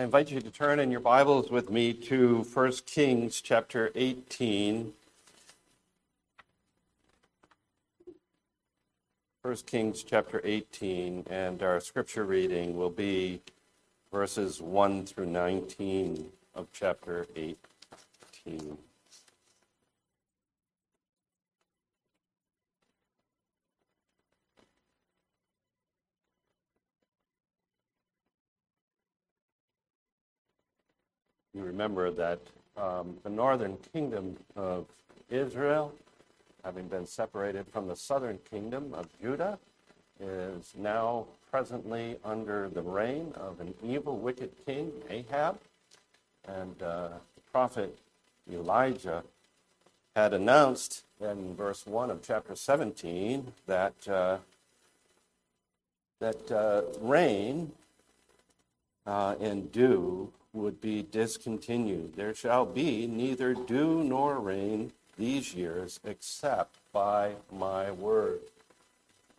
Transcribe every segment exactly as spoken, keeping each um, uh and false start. I invite you to turn in your Bibles with me to First Kings chapter eighteen. First Kings chapter eighteen, and our scripture reading will be verses one through nineteen of chapter eighteen. You remember that um, the northern kingdom of Israel, having been separated from the southern kingdom of Judah, is now presently under the reign of an evil, wicked king, Ahab. And uh, the prophet Elijah had announced in verse one of chapter seventeen that uh, that uh, rain uh, and dew would be discontinued. There shall be neither dew nor rain these years except by my word.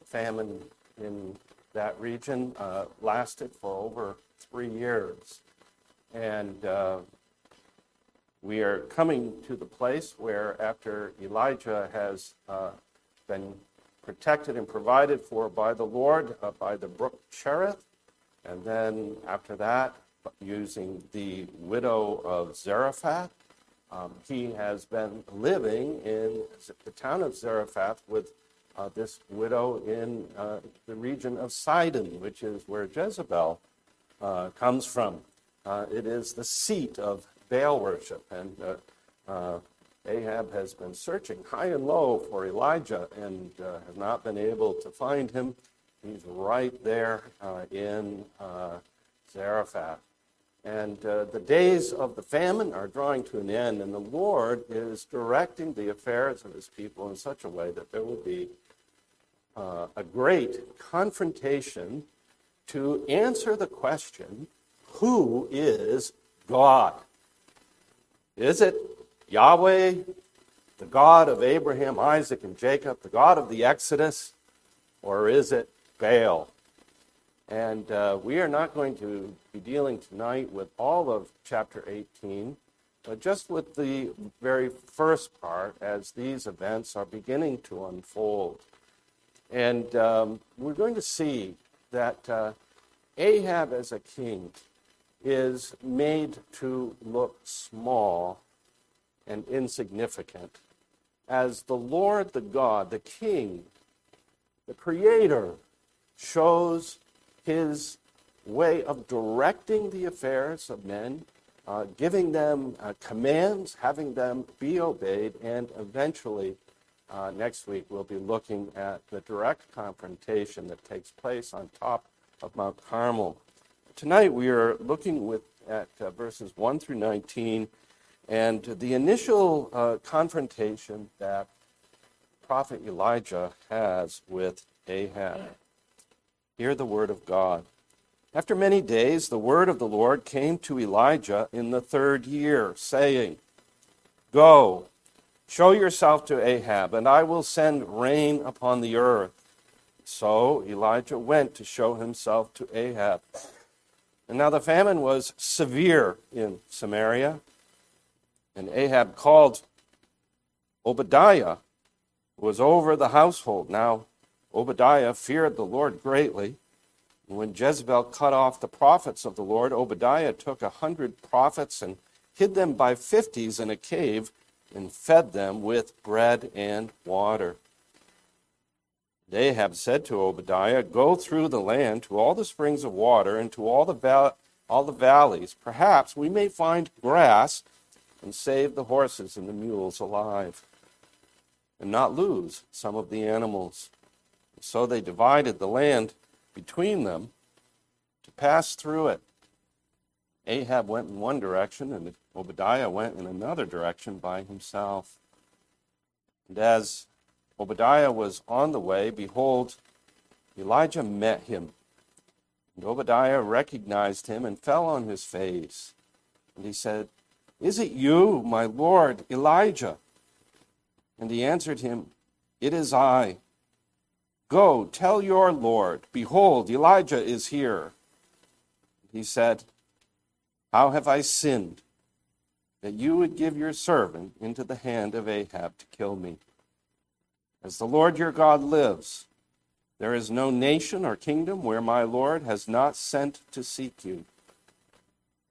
Famine in that region uh, lasted for over three years. And uh, we are coming to the place where, after Elijah has uh, been protected and provided for by the Lord, uh, by the brook Cherith, and then after that, using the widow of Zarephath. Um, he has been living in the town of Zarephath with uh, this widow in uh, the region of Sidon, which is where Jezebel uh, comes from. Uh, it is the seat of Baal worship, and uh, uh, Ahab has been searching high and low for Elijah and uh, has not been able to find him. He's right there uh, in uh, Zarephath. And uh, the days of the famine are drawing to an end, and the Lord is directing the affairs of his people in such a way that there will be uh, a great confrontation to answer the question, who is God? Is it Yahweh, the God of Abraham, Isaac, and Jacob, the God of the Exodus, or is it Baal? And uh, we are not going to be dealing tonight with all of chapter eighteen, but just with the very first part as these events are beginning to unfold. And um, we're going to see that uh, Ahab as a king is made to look small and insignificant as the Lord, the God, the King, the Creator, shows his way of directing the affairs of men, uh, giving them uh, commands, having them be obeyed, and eventually, uh, next week, we'll be looking at the direct confrontation that takes place on top of Mount Carmel. Tonight, we are looking with at uh, verses one through nineteen, and the initial uh, confrontation that Prophet Elijah has with Ahab. Hear the word of God. After many days, the word of the Lord came to Elijah in the third year, saying, Go, show yourself to Ahab, and I will send rain upon the earth. So Elijah went to show himself to Ahab. And now the famine was severe in Samaria, and Ahab called Obadiah, who was over the household. Now Obadiah feared the Lord greatly. When Jezebel cut off the prophets of the Lord, Obadiah took a hundred prophets and hid them by fifties in a cave and fed them with bread and water. And Ahab said to Obadiah, Go through the land to all the springs of water and to all the, val- all the valleys. Perhaps we may find grass and save the horses and the mules alive and not lose some of the animals. So they divided the land between them to pass through it. Ahab went in one direction, and Obadiah went in another direction by himself. And as Obadiah was on the way, behold, Elijah met him. And Obadiah recognized him and fell on his face. And he said, Is it you, my lord, Elijah? And he answered him, It is I. Go, tell your Lord, behold, Elijah is here. He said, How have I sinned that you would give your servant into the hand of Ahab to kill me? As the Lord your God lives, there is no nation or kingdom where my Lord has not sent to seek you.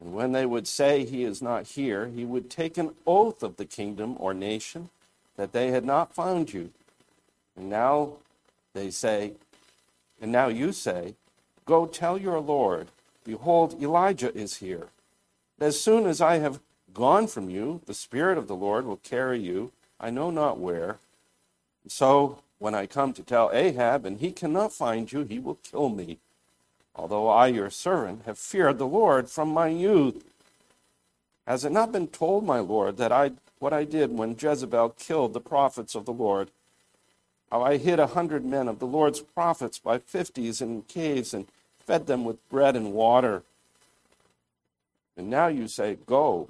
And when they would say he is not here, he would take an oath of the kingdom or nation that they had not found you. And now they say, and now you say, go tell your Lord, behold, Elijah is here. As soon as I have gone from you, the Spirit of the Lord will carry you, I know not where. And so when I come to tell Ahab, and he cannot find you, he will kill me. Although I, your servant, have feared the Lord from my youth. Has it not been told, my Lord, that I what I did when Jezebel killed the prophets of the Lord? How I hid a hundred men of the Lord's prophets by fifties in caves and fed them with bread and water. And now you say, go,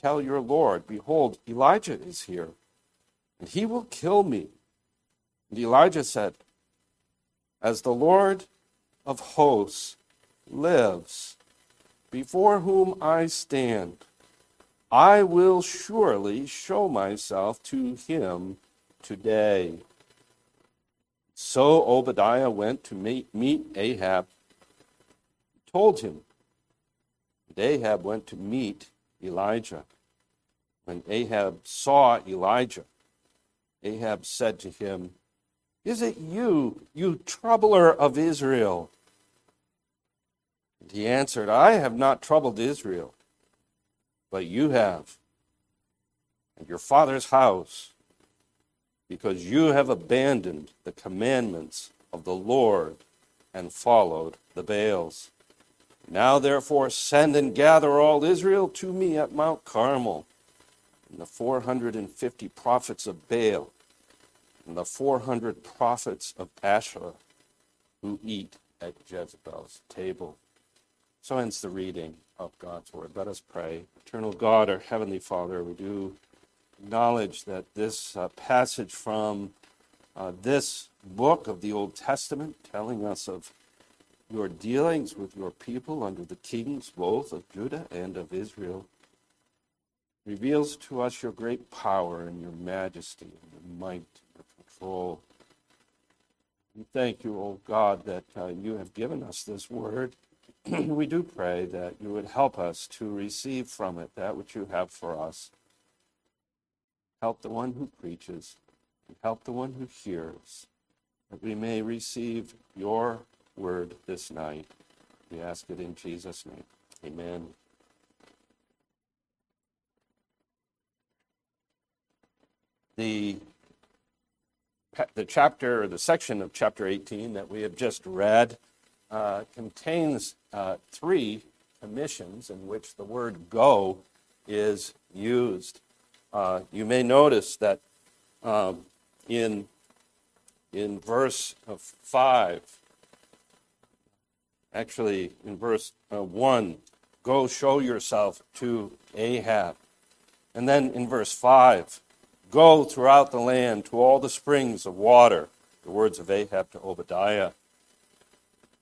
tell your Lord, behold, Elijah is here, and he will kill me. And Elijah said, as the Lord of hosts lives, before whom I stand, I will surely show myself to him today. So Obadiah went to meet Ahab, told him, and Ahab went to meet Elijah. When Ahab saw Elijah, Ahab said to him, is it you, you troubler of Israel? And he answered, I have not troubled Israel, but you have, and your father's house, because you have abandoned the commandments of the Lord and followed the Baals. Now therefore send and gather all Israel to me at Mount Carmel, and the four hundred and fifty prophets of Baal, and the four hundred prophets of Asherah, who eat at Jezebel's table. So ends the reading of God's word. Let us pray. Eternal God, our heavenly Father, we do acknowledge that this uh, passage from uh, this book of the Old Testament, telling us of your dealings with your people under the kings, both of Judah and of Israel, reveals to us your great power and your majesty and your might and your control. We thank you, O God, that uh, you have given us this word. We do pray that you would help us to receive from it that which you have for us. Help the one who preaches, and help the one who hears, that we may receive your word this night. We ask it in Jesus' name. Amen. The, the chapter, or the section of chapter eighteen that we have just read uh, contains uh, three commissions in which the word go is used. Uh, you may notice that um, in, in verse five, actually in verse uh, one, go show yourself to Ahab. And then in verse five, go throughout the land to all the springs of water, the words of Ahab to Obadiah.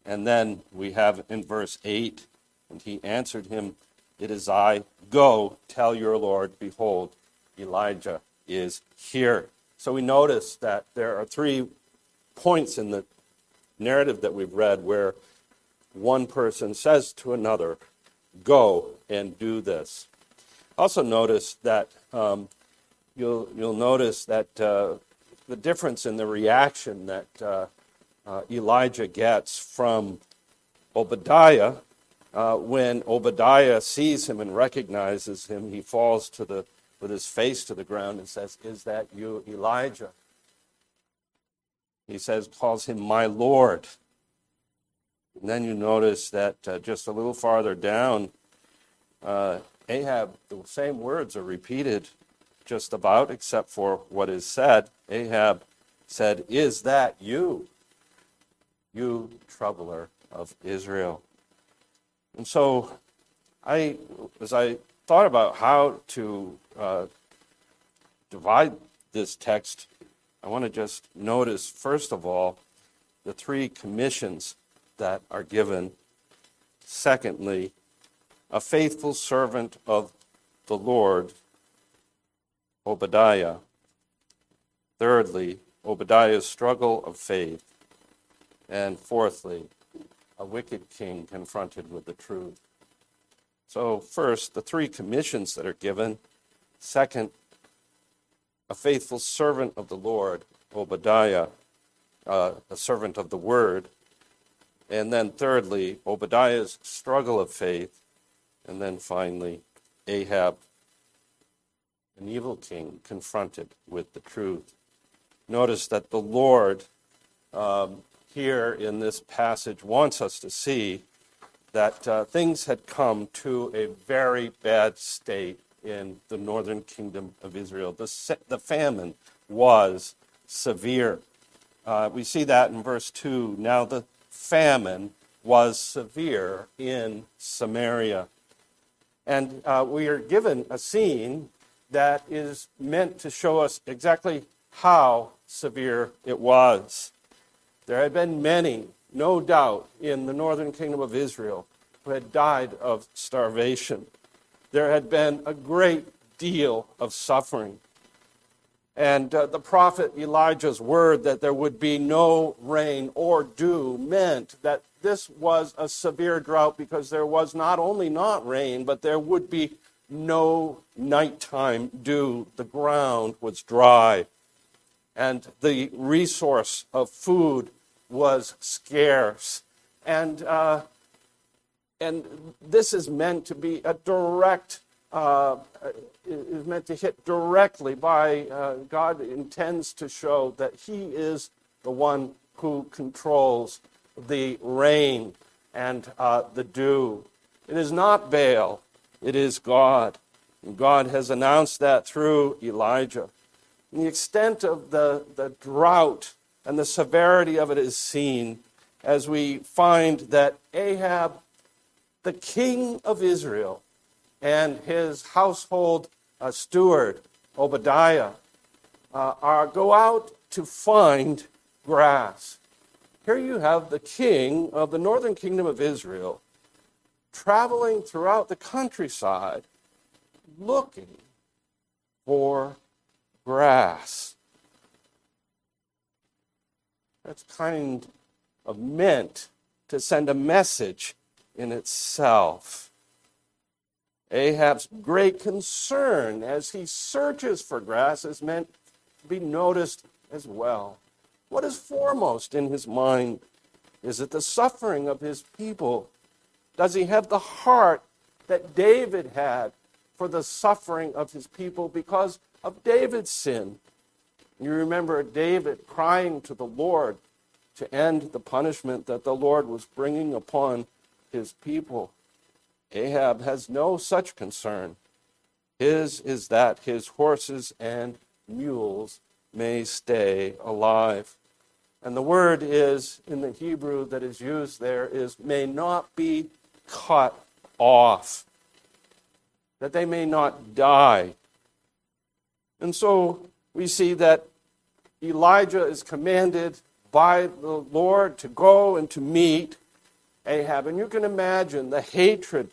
And then we have in verse eight, and he answered him, it is I, go, tell your Lord, behold, Elijah is here. So we notice that there are three points in the narrative that we've read where one person says to another, go and do this. Also notice that um, you'll you'll notice that uh, the difference in the reaction that uh, uh, Elijah gets from Obadiah. Uh, when Obadiah sees him and recognizes him, he falls to the with his face to the ground and says, is that you, Elijah? He says, calls him my Lord. And then you notice that uh, just a little farther down, uh, Ahab, the same words are repeated just about, except for what is said. Ahab said, is that you, you troubler of Israel? And so I, as I thought about how to uh, divide this text, I want to just notice, first of all, the three commissions that are given. Secondly, a faithful servant of the Lord, Obadiah. Thirdly, Obadiah's struggle of faith. And fourthly, a wicked king confronted with the truth. So first, the three commissions that are given. Second, a faithful servant of the Lord, Obadiah, uh, a servant of the word. And then thirdly, Obadiah's struggle of faith. And then finally, Ahab, an evil king confronted with the truth. Notice that the Lord um, here in this passage wants us to see that uh, things had come to a very bad state in the northern kingdom of Israel. The, se- the famine was severe. Uh, we see that in verse two. Now the famine was severe in Samaria. And uh, we are given a scene that is meant to show us exactly how severe it was. There had been many, no doubt, in the northern kingdom of Israel who had died of starvation. There had been a great deal of suffering. And uh, the prophet Elijah's word that there would be no rain or dew meant that this was a severe drought, because there was not only not rain, but there would be no nighttime dew. The ground was dry, and the resource of food was scarce. And uh, and this is meant to be a direct, uh, is meant to hit directly by, uh, God intends to show that he is the one who controls the rain and uh, the dew. It is not Baal, it is God. And God has announced that through Elijah. And the extent of the, the drought and the severity of it is seen as we find that Ahab, the king of Israel, and his household uh, steward, Obadiah, uh, are go out to find grass. Here you have the king of the northern kingdom of Israel traveling throughout the countryside looking for grass. That's kind of meant to send a message in itself. Ahab's great concern as he searches for grass is meant to be noticed as well. What is foremost in his mind? Is it the suffering of his people? Does he have the heart that David had for the suffering of his people because of David's sin? You remember David crying to the Lord to end the punishment that the Lord was bringing upon his people. Ahab has no such concern. His is that his horses and mules may stay alive. And the word is, in the Hebrew that is used there, is may not be cut off, that they may not die. And so we see that Elijah is commanded by the Lord to go and to meet Ahab. And you can imagine the hatred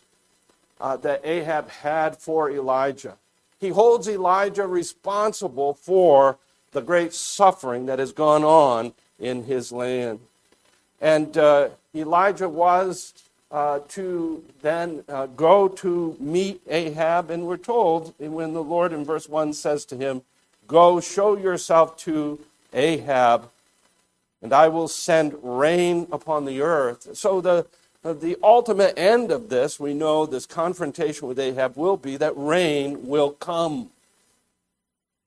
uh, that Ahab had for Elijah. He holds Elijah responsible for the great suffering that has gone on in his land. And uh, Elijah was uh, to then uh, go to meet Ahab, and we're told when the Lord in verse one says to him, "Go, show yourself to Ahab, and I will send rain upon the earth." So the, the ultimate end of this, we know this confrontation with Ahab will be that rain will come.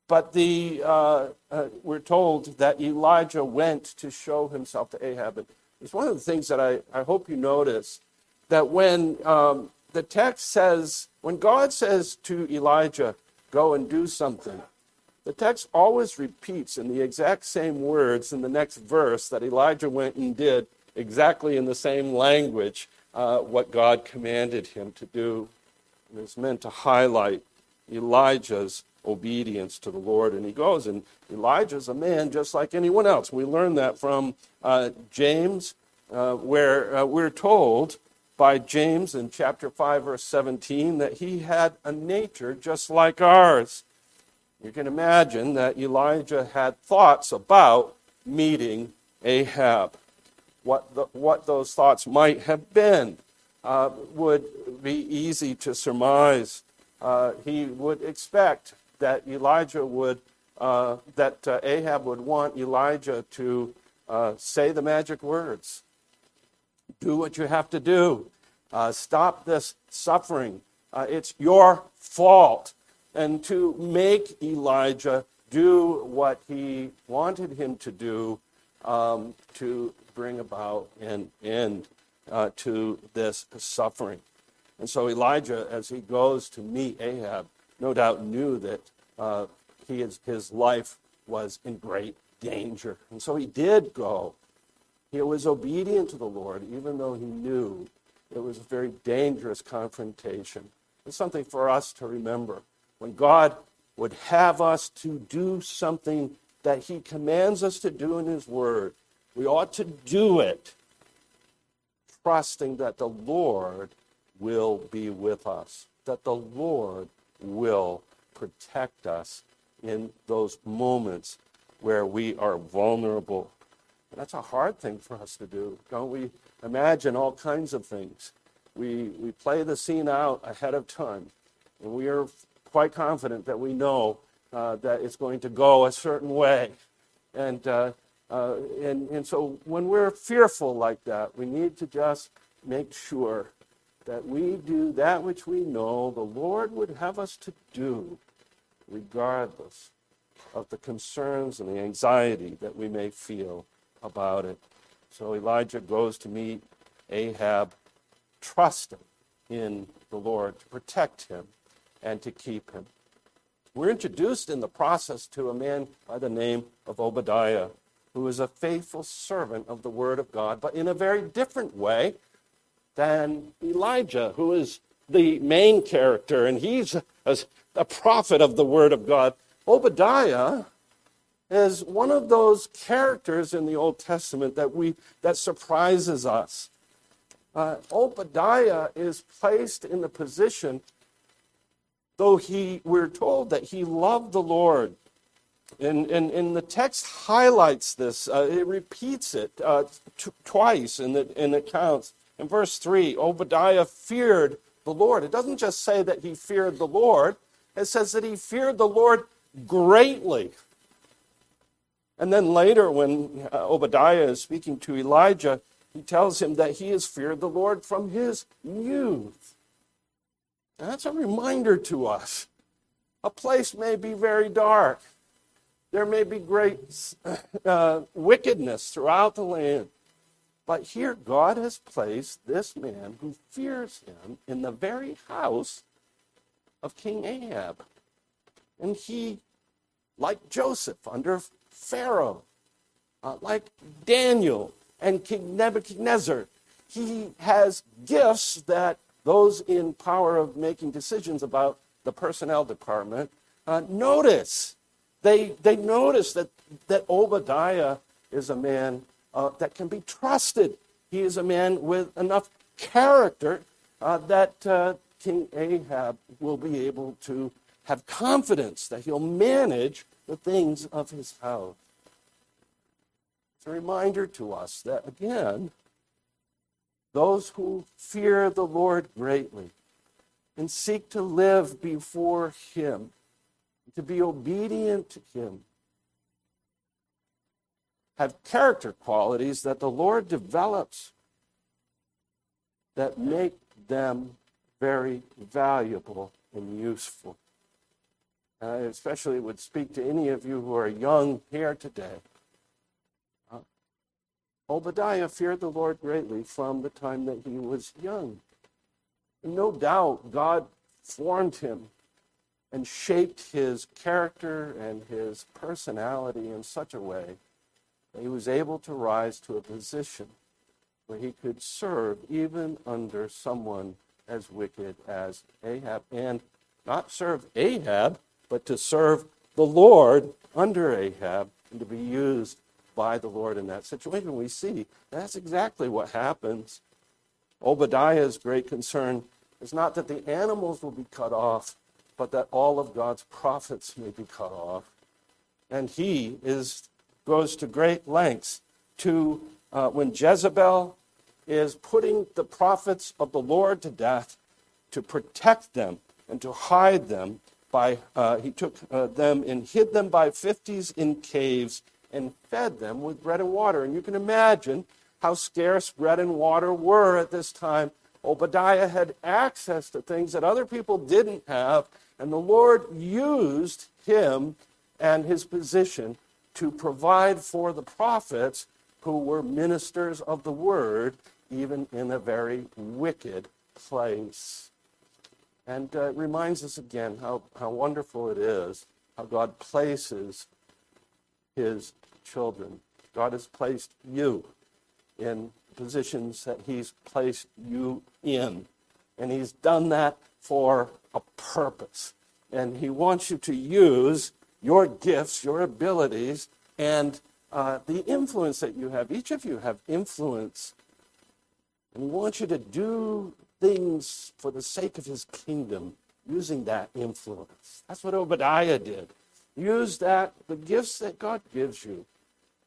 But the uh, uh, we're told that Elijah went to show himself to Ahab. And it's one of the things that I, I hope you notice, that when um, the text says, when God says to Elijah, go and do something, the text always repeats in the exact same words in the next verse that Elijah went and did exactly in the same language uh, what God commanded him to do. And it's meant to highlight Elijah's obedience to the Lord. And he goes, and Elijah's a man just like anyone else. We learn that from uh, James, uh, where uh, we're told by James in chapter five, verse seventeen, that he had a nature just like ours. You can imagine that Elijah had thoughts about meeting Ahab. What the, what those thoughts might have been uh, would be easy to surmise. Uh, he would expect that Elijah would, uh, that uh, Ahab would want Elijah to uh, say the magic words. Do what you have to do. Uh, stop this suffering. Uh, it's your fault. And to make Elijah do what he wanted him to do um, to bring about an end uh, to this suffering. And so Elijah, as he goes to meet Ahab, no doubt knew that uh, he is, his life was in great danger. And so he did go. He was obedient to the Lord, even though he knew it was a very dangerous confrontation. It's something for us to remember. When God would have us to do something that he commands us to do in his word, we ought to do it, trusting that the Lord will be with us, that the Lord will protect us in those moments where we are vulnerable. And that's a hard thing for us to do. Don't we imagine all kinds of things? We we play the scene out ahead of time, and we are quite confident that we know uh, that it's going to go a certain way. And, uh, uh, and, and so when we're fearful like that, we need to just make sure that we do that which we know the Lord would have us to do, regardless of the concerns and the anxiety that we may feel about it. So Elijah goes to meet Ahab, trusting in the Lord to protect him and to keep him. We're introduced in the process to a man by the name of Obadiah, who is a faithful servant of the word of God, but in a very different way than Elijah, who is the main character, and he's a, a prophet of the word of God. Obadiah is one of those characters in the Old Testament that we that surprises us. Uh, Obadiah is placed in the position, though he we're told that he loved the Lord. And, and, and the text highlights this. Uh, it repeats it uh, t- twice in the in accounts. In verse three, Obadiah feared the Lord. It doesn't just say that he feared the Lord. It says that he feared the Lord greatly. And then later, when Obadiah is speaking to Elijah, he tells him that he has feared the Lord from his youth. And that's a reminder to us. A place may be very dark. There may be great uh, wickedness throughout the land. But here, God has placed this man who fears him in the very house of King Ahab. And he, like Joseph, under Pharaoh, uh, like Daniel and King Nebuchadnezzar, he has gifts that those in power of making decisions about the personnel department uh, notice. They they notice that, that Obadiah is a man uh, that can be trusted. He is a man with enough character uh, that uh, King Ahab will be able to have confidence that he'll manage the things of his house. It's a reminder to us that, again, those who fear the Lord greatly and seek to live before him, to be obedient to him, have character qualities that the Lord develops that make them very valuable and useful. I uh, especially would speak to any of you who are young here today. Uh, Obadiah feared the Lord greatly from the time that he was young. And no doubt God formed him and shaped his character and his personality in such a way that he was able to rise to a position where he could serve even under someone as wicked as Ahab, and not serve Ahab, but to serve the Lord under Ahab and to be used by the Lord in that situation. We see that's exactly what happens Obadiah's great concern is not that the animals will be cut off, but that all of God's prophets may be cut off. And he is goes to great lengths to, uh, when Jezebel is putting the prophets of the Lord to death, to protect them and to hide them. By uh, he took uh, them and hid them by fifties in caves and fed them with bread and water. And you can imagine how scarce bread and water were at this time. Obadiah had access to things that other people didn't have, and the Lord used him and his position to provide for the prophets who were ministers of the word, even in a very wicked place. And uh, it reminds us again how, how wonderful it is, how God places his children. God has placed you in positions that he's placed you in. And he's done that for a purpose. And he wants you to use your gifts, your abilities, and uh, the influence that you have. Each of you have influence. And he wants you to do things for the sake of his kingdom, using that influence. That's what Obadiah did. Use that, the gifts that God gives you,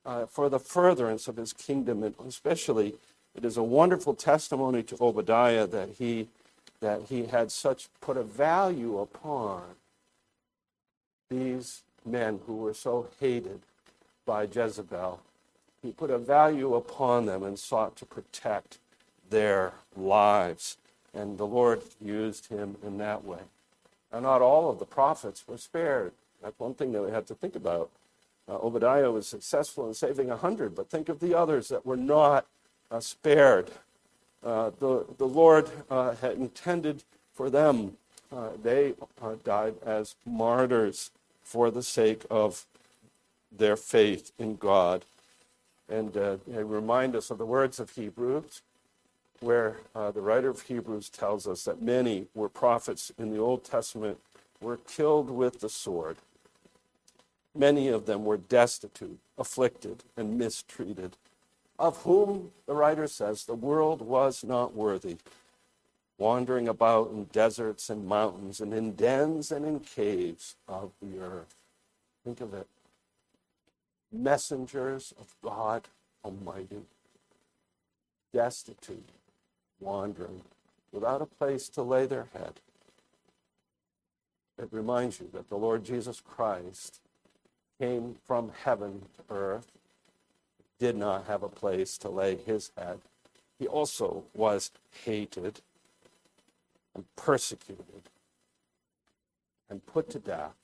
Uh, for the furtherance of his kingdom, and especially it is a wonderful testimony to Obadiah that he that he had such put a value upon these men who were so hated by Jezebel. He put a value upon them and sought to protect their lives, and the Lord used him in that way. Now, not all of the prophets were spared. That's one thing that we have to think about. Uh, Obadiah was successful in saving a hundred, but think of the others that were not uh, spared. Uh, the, the Lord uh, had intended for them. Uh, they uh, died as martyrs for the sake of their faith in God. And uh, they remind us of the words of Hebrews, where uh, the writer of Hebrews tells us that many were prophets in the Old Testament were killed with the sword. Many of them were destitute, afflicted, and mistreated, of whom, the writer says, the world was not worthy, wandering about in deserts and mountains and in dens and in caves of the earth. Think of it. Messengers of God Almighty, destitute, wandering, without a place to lay their head. It reminds you that the Lord Jesus Christ came from heaven to earth, did not have a place to lay his head. He also was hated and persecuted and put to death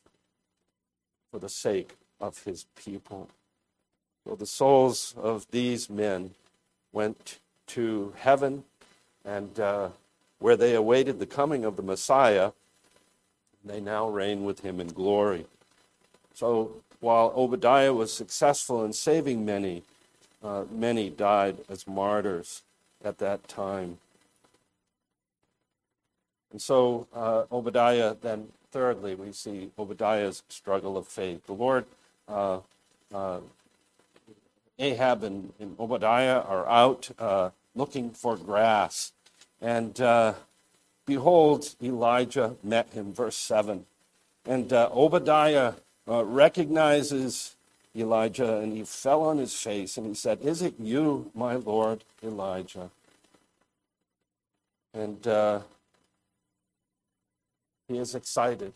for the sake of his people. So the souls of these men went to heaven, and uh, where they awaited the coming of the Messiah, they now reign with him in glory. So while Obadiah was successful in saving many, uh, many died as martyrs at that time. And so uh, Obadiah, then thirdly, we see Obadiah's struggle of faith. The Lord, uh, uh, Ahab and, and Obadiah are out uh, looking for grass. And uh, behold, Elijah met him, verse seven. And uh, Obadiah Uh, recognizes Elijah, and he fell on his face, and he said, "Is it you, my Lord Elijah?" And uh, he is excited.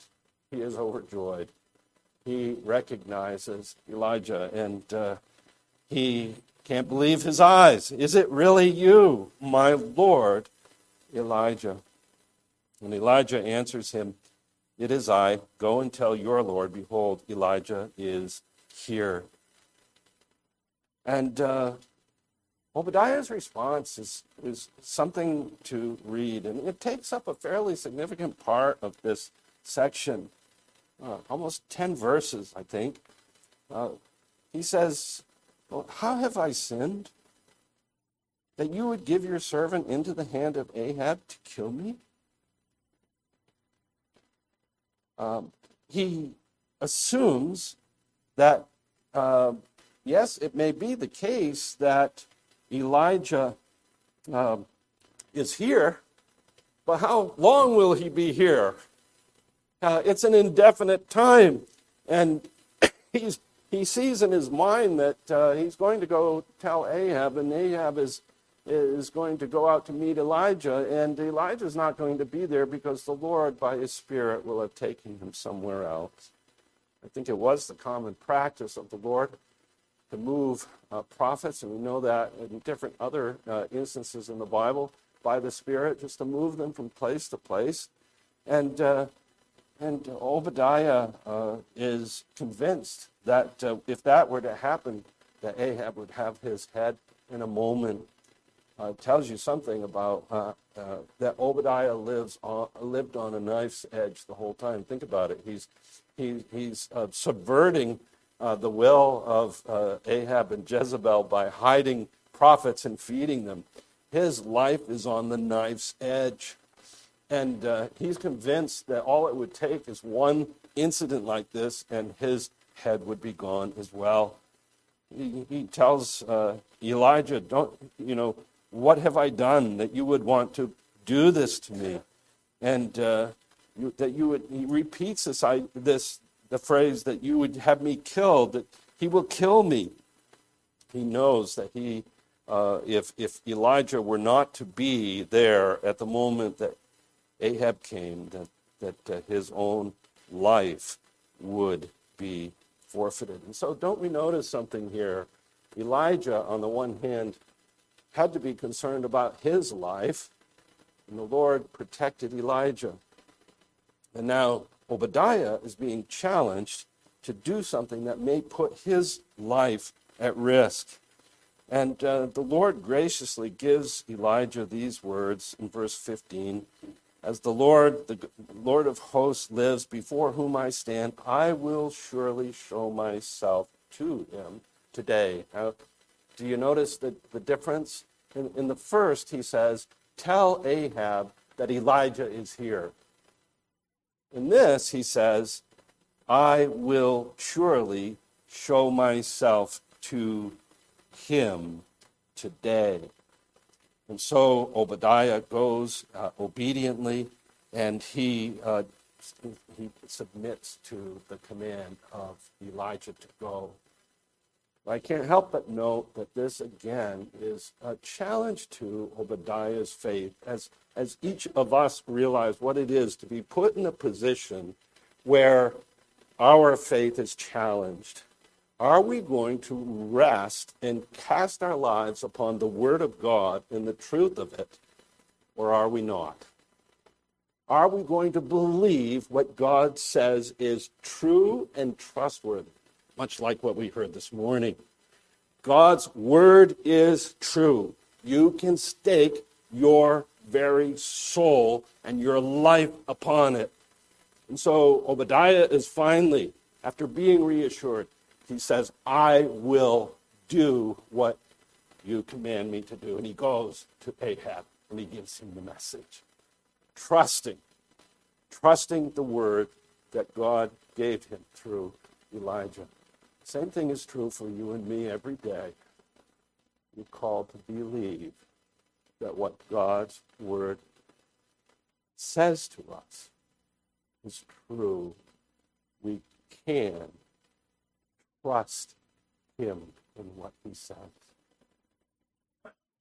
He is overjoyed. He recognizes Elijah, and uh, he can't believe his eyes. "Is it really you, my Lord Elijah?" And Elijah answers him, "It is I. Go and tell your Lord, behold, Elijah is here." And uh, Obadiah's response is, is something to read, and it takes up a fairly significant part of this section, uh, almost ten verses, I think. Uh, he says, "Well, how have I sinned that you would give your servant into the hand of Ahab to kill me?" Um, he assumes that, uh, yes, it may be the case that Elijah uh, is here, but how long will he be here? Uh, it's an indefinite time. And he's, he sees in his mind that uh, he's going to go tell Ahab, and Ahab is, is going to go out to meet Elijah, and Elijah's not going to be there because the Lord, by his Spirit, will have taken him somewhere else. I think it was the common practice of the Lord to move uh, prophets, and we know that in different other uh, instances in the Bible, by the Spirit, just to move them from place to place. And uh, and Obadiah uh, is convinced that uh, if that were to happen, that Ahab would have his head in a moment. Uh, tells you something about uh, uh, that Obadiah lives on, lived on a knife's edge the whole time. Think about it. He's he, he's uh, subverting uh, the will of uh, Ahab and Jezebel by hiding prophets and feeding them. His life is on the knife's edge. And uh, he's convinced that all it would take is one incident like this, and his head would be gone as well. He, he tells uh, Elijah, don't, you know, what have I done that you would want to do this to me? And uh, you, that you would, he repeats this, I, this, the phrase that you would have me killed, that he will kill me. He knows that he, uh, if, if Elijah were not to be there at the moment that Ahab came, that, that uh, his own life would be forfeited. And so don't we notice something here? Elijah, on the one hand, had to be concerned about his life, and the Lord protected Elijah. And now Obadiah is being challenged to do something that may put his life at risk. And uh, the Lord graciously gives Elijah these words in verse fifteen. As the Lord, the Lord of hosts lives, before whom I stand, I will surely show myself to him today. Now, do you notice the, the difference? In, in the first, he says, tell Ahab that Elijah is here. In this, he says, I will surely show myself to him today. And so Obadiah goes uh, obediently, and he uh, he submits to the command of Elijah to go. I can't help but note that this, again, is a challenge to Obadiah's faith, as, as each of us realize what it is to be put in a position where our faith is challenged. Are we going to rest and cast our lives upon the Word of God and the truth of it, or are we not? Are we going to believe what God says is true and trustworthy? Much like what we heard this morning. God's word is true. You can stake your very soul and your life upon it. And so Obadiah is finally, after being reassured, he says, I will do what you command me to do. And he goes to Ahab and he gives him the message. Trusting, trusting the word that God gave him through Elijah. Same thing is true for you and me every day. We're called to believe that what God's word says to us is true. We can trust him in what he says.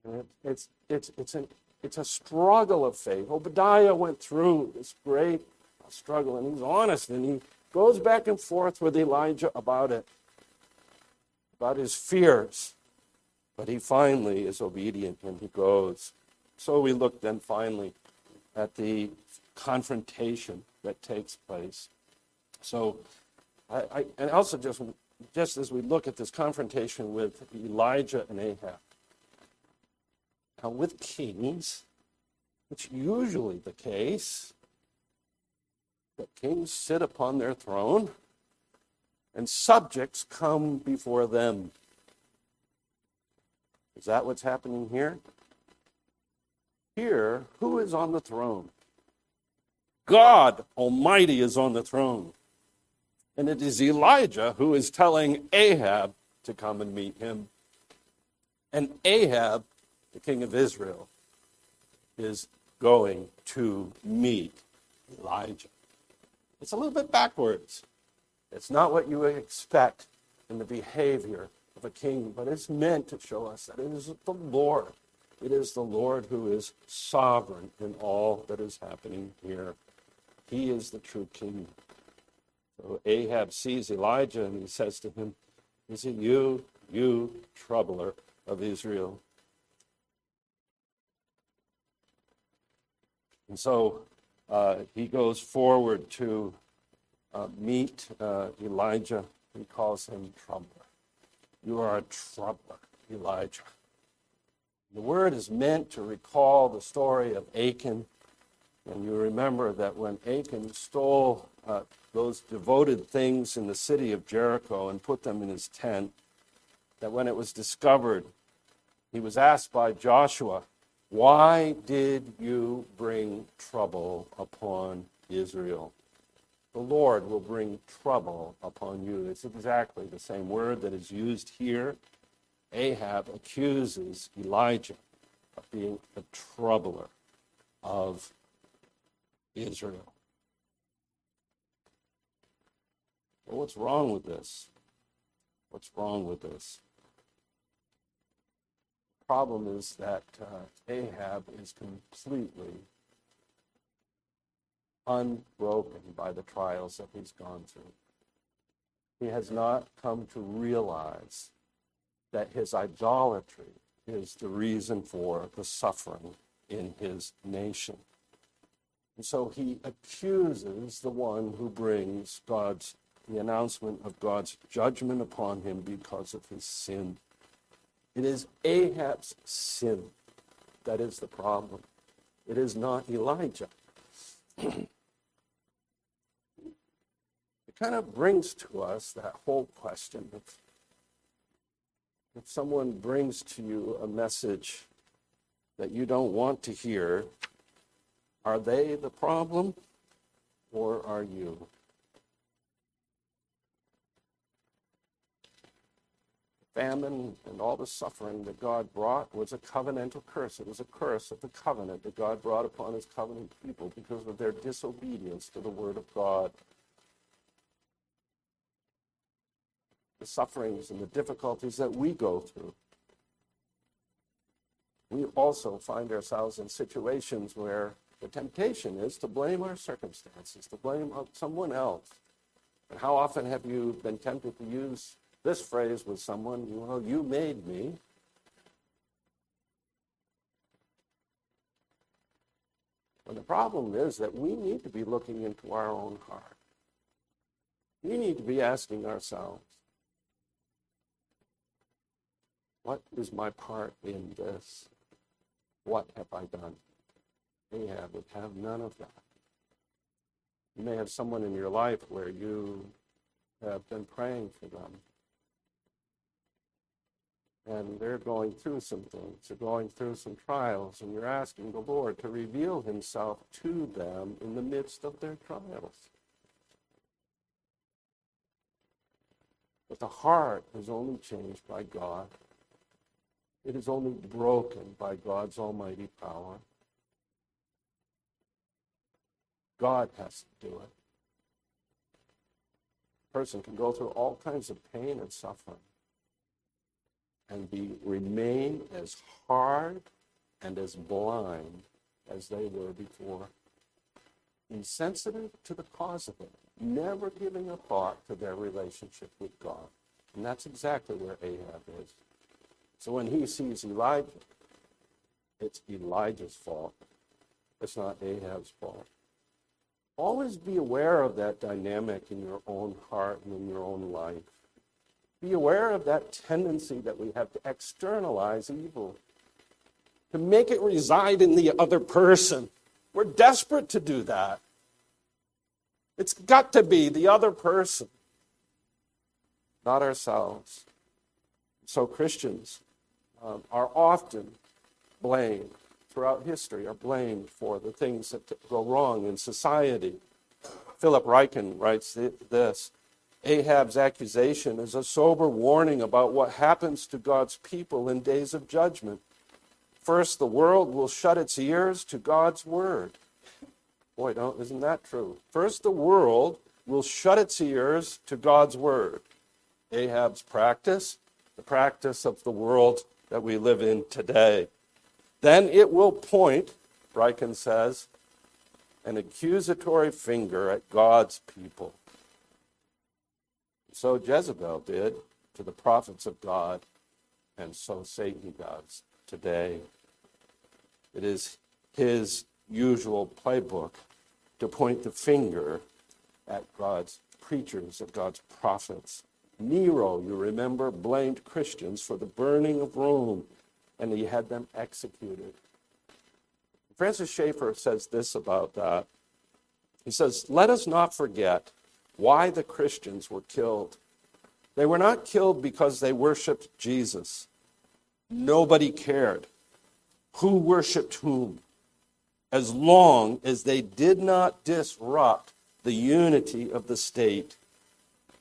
And it's, it's, it's, an, it's a struggle of faith. Obadiah went through this great struggle, and he's honest, and he goes back and forth with Elijah about it, about his fears, but he finally is obedient and he goes. So we look then finally at the confrontation that takes place. So, I, I and also just just as we look at this confrontation with Elijah and Ahab, now with kings, it's usually the case that kings sit upon their throne, and subjects come before them. Is that what's happening here? Here, who is on the throne? God Almighty is on the throne. And it is Elijah who is telling Ahab to come and meet him. And Ahab, the king of Israel, is going to meet Elijah. It's a little bit backwards. It's not what you would expect in the behavior of a king, but it's meant to show us that it is the Lord. It is the Lord who is sovereign in all that is happening here. He is the true king. So Ahab sees Elijah and he says to him, "Is it you, you troubler of Israel?" And so uh, he goes forward to uh, meet uh, Elijah. He calls him troubler. "You are a troubler, Elijah." The word is meant to recall the story of Achan. And you remember that when Achan stole uh, those devoted things in the city of Jericho and put them in his tent, that when it was discovered, he was asked by Joshua, "Why did you bring trouble upon Israel?" The Lord will bring trouble upon you. It's exactly the same word that is used here. Ahab accuses Elijah of being a troubler of Israel. Well, what's wrong with this? What's wrong with this? The problem is that uh, Ahab is completely unbroken by the trials that he's gone through. He has not come to realize that his idolatry is the reason for the suffering in his nation. And so he accuses the one who brings God's, the announcement of God's judgment upon him because of his sin. It is Ahab's sin that is the problem. It is not Elijah. It kind of brings to us that whole question of, if someone brings to you a message that you don't want to hear, are they the problem or are you? Famine and all the suffering that God brought was a covenantal curse. It was a curse of the covenant that God brought upon his covenant people because of their disobedience to the word of God. The sufferings and the difficulties that we go through. We also find ourselves in situations where the temptation is to blame our circumstances, to blame someone else. And how often have you been tempted to use this phrase with someone? "Well, you made me." And the problem is that we need to be looking into our own heart. We need to be asking ourselves, what is my part in this? What have I done? Ahab would have none of that. You may have someone in your life where you have been praying for them. And they're going through some things. They're going through some trials. And you're asking the Lord to reveal himself to them in the midst of their trials. But the heart is only changed by God. It is only broken by God's almighty power. God has to do it. A person can go through all kinds of pain and suffering and be remain as hard and as blind as they were before, insensitive to the cause of it, never giving a thought to their relationship with God. And that's exactly where Ahab is. So when he sees Elijah, it's Elijah's fault. It's not Ahab's fault. Always be aware of that dynamic in your own heart and in your own life. Be aware of that tendency that we have to externalize evil, to make it reside in the other person. We're desperate to do that. It's got to be the other person, not ourselves. So Christians um, are often blamed throughout history, are blamed for the things that go wrong in society. Philip Ryken writes this: Ahab's accusation is a sober warning about what happens to God's people in days of judgment. First, the world will shut its ears to God's word. Boy, don't, isn't that true? First, the world will shut its ears to God's word. Ahab's practice, the practice of the world that we live in today. Then it will point, Ryken says, an accusatory finger at God's people. So Jezebel did to the prophets of God, and so Satan does today. It is his usual playbook to point the finger at God's preachers, at God's prophets. Nero, you remember, blamed Christians for the burning of Rome, and he had them executed. Francis Schaeffer says this about that. He says, let us not forget why the Christians were killed. They were not killed because they worshiped Jesus. Nobody cared who worshiped whom, as long as they did not disrupt the unity of the state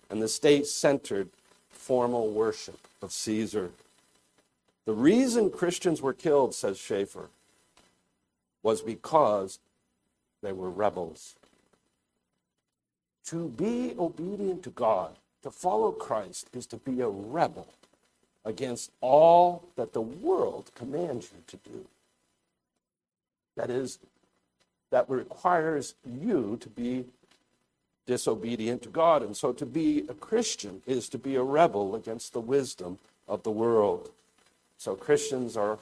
and the state-centered formal worship of Caesar. The reason Christians were killed, says Schaeffer, was because they were rebels. To be obedient to God, to follow Christ, is to be a rebel against all that the world commands you to do. That is, that requires you to be disobedient to God. And so to be a Christian is to be a rebel against the wisdom of the world. So Christians are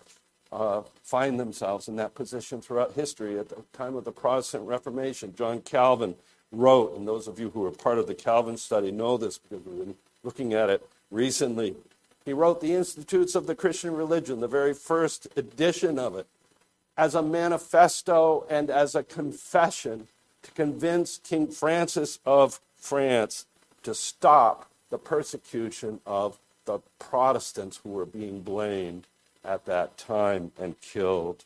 uh, find themselves in that position throughout history. At the time of the Protestant Reformation, John Calvin wrote, and those of you who are part of the Calvin study know this because we've been looking at it recently. He wrote the Institutes of the Christian Religion, the very first edition of it, as a manifesto and as a confession to convince King Francis of France to stop the persecution of the Protestants who were being blamed at that time and killed.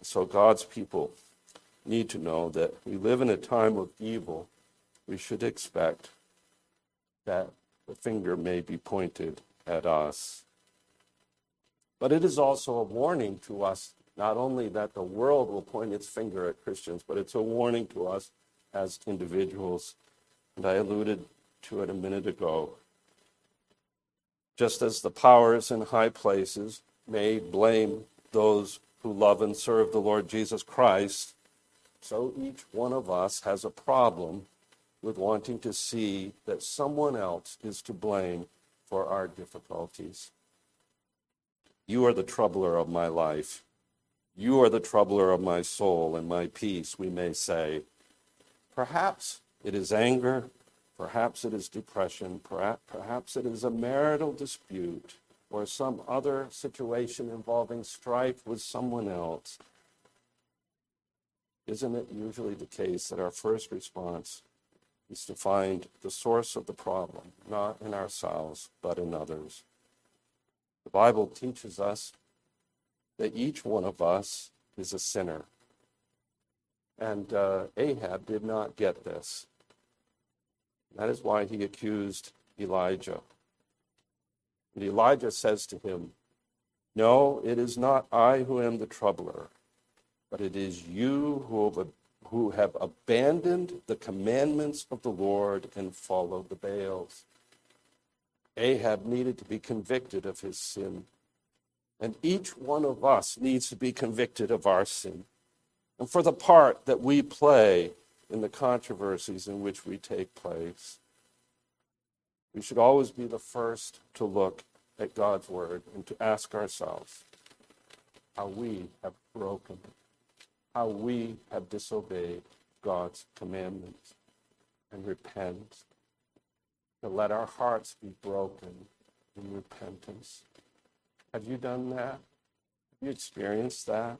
So God's people need to know that we live in a time of evil. We should expect that the finger may be pointed at us. But it is also a warning to us, not only that the world will point its finger at Christians, but it's a warning to us as individuals. And I alluded to it a minute ago. Just as the powers in high places may blame those who love and serve the Lord Jesus Christ, so each one of us has a problem with wanting to see that someone else is to blame for our difficulties. You are the troubler of my life. You are the troubler of my soul and my peace, we may say. Perhaps it is anger, perhaps it is depression, perhaps it is a marital dispute or some other situation involving strife with someone else. Isn't it usually the case that our first response is to find the source of the problem, not in ourselves, but in others? The Bible teaches us that each one of us is a sinner. And uh, Ahab did not get this. That is why he accused Elijah. And Elijah says to him, no, it is not I who am the troubler, but it is you who have, who have abandoned the commandments of the Lord and followed the Baals. Ahab needed to be convicted of his sin. And each one of us needs to be convicted of our sin and for the part that we play in the controversies in which we take place. We should always be the first to look at God's word and to ask ourselves how we have broken, how we have disobeyed God's commandments, and repent, to let our hearts be broken in repentance. Have you done that? Have you experienced that?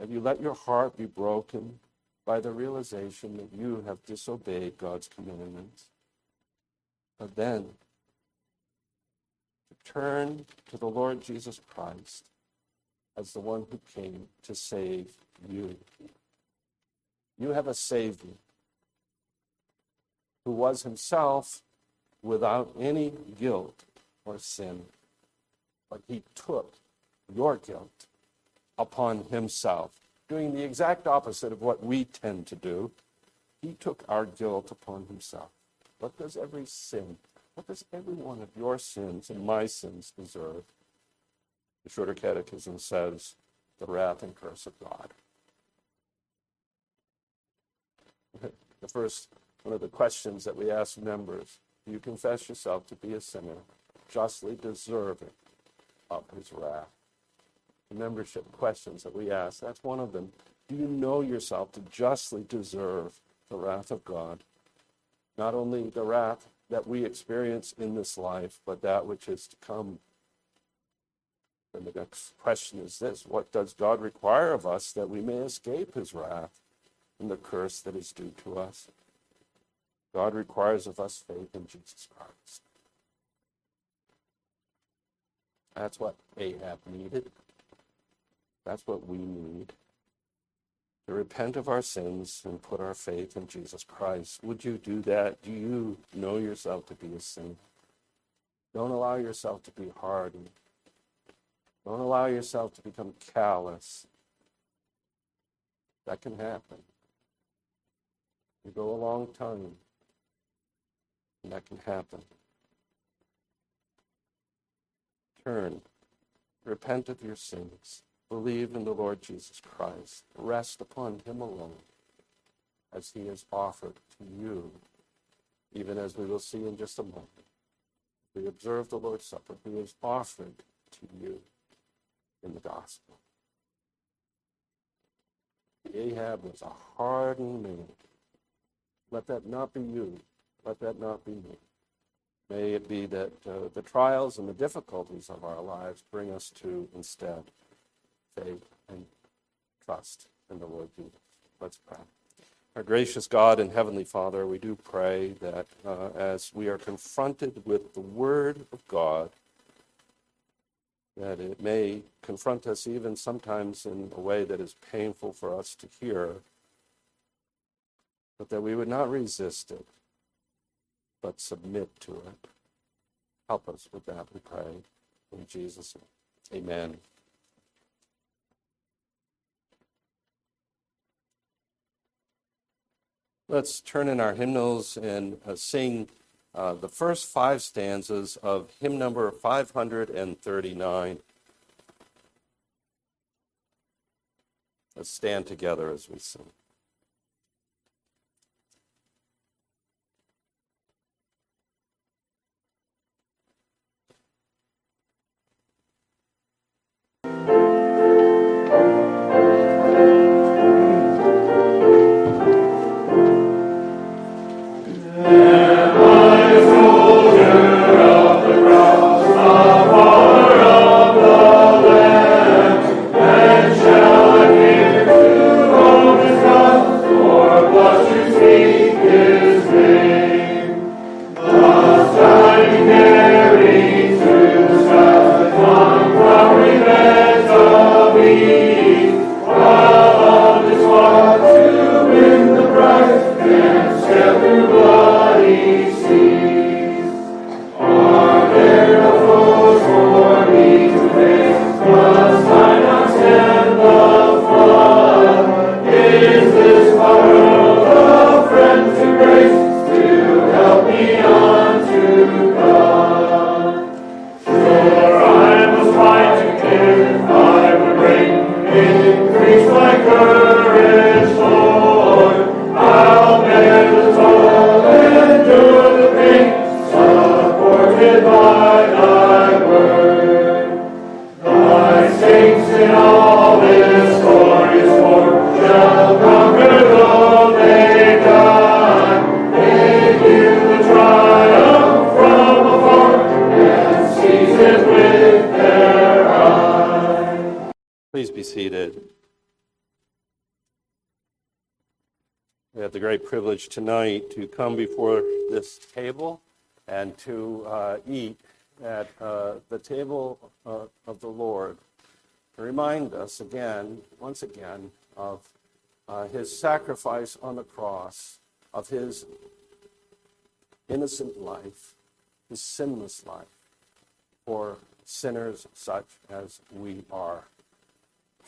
Have you let your heart be broken by the realization that you have disobeyed God's commandments? But then, to turn to the Lord Jesus Christ as the one who came to save you. You have a Savior who was himself without any guilt or sin. But he took your guilt upon himself. Doing the exact opposite of what we tend to do, he took our guilt upon himself. What does every sin, what does every one of your sins and my sins deserve? The Shorter Catechism says, the wrath and curse of God. The first, one of the questions that we ask members, do you confess yourself to be a sinner, justly deserving of his wrath? The membership questions that we ask, that's one of them. Do you know yourself to justly deserve the wrath of God? Not only the wrath that we experience in this life, but that which is to come. And the next question is this, what does God require of us that we may escape his wrath and the curse that is due to us? God requires of us faith in Jesus Christ. That's what Ahab needed. That's what we need. To repent of our sins and put our faith in Jesus Christ. Would you do that? Do you know yourself to be a sinner? Don't allow yourself to be hardened. Don't allow yourself to become callous. That can happen. You go a long time, and that can happen. Turn. Repent of your sins. Believe in the Lord Jesus Christ. Rest upon him alone as he is offered to you, even as we will see in just a moment. We observe the Lord's Supper. He is offered to you in the gospel. Ahab was a hardened man. Let that not be you. Let that not be me. May it be that uh, the trials and the difficulties of our lives bring us to, instead, faith and trust in the Lord Jesus. Let's pray. Our gracious God and Heavenly Father, we do pray that uh, as we are confronted with the Word of God, that it may confront us even sometimes in a way that is painful for us to hear, but that we would not resist it, but submit to it. Help us with that, we pray, in Jesus' name. Amen. Let's turn in our hymnals and uh, sing uh, the first five stanzas of hymn number five hundred thirty-nine. Let's stand together as we sing. Privilege tonight to come before this table and to uh, eat at uh, the table uh, of the Lord, to remind us again, once again, of uh, his sacrifice on the cross, of his innocent life, his sinless life for sinners such as we are,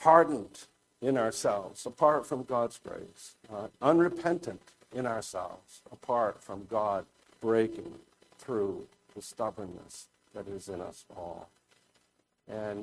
hardened in ourselves apart from God's grace, uh, unrepentant in ourselves apart from God breaking through the stubbornness that is in us all. And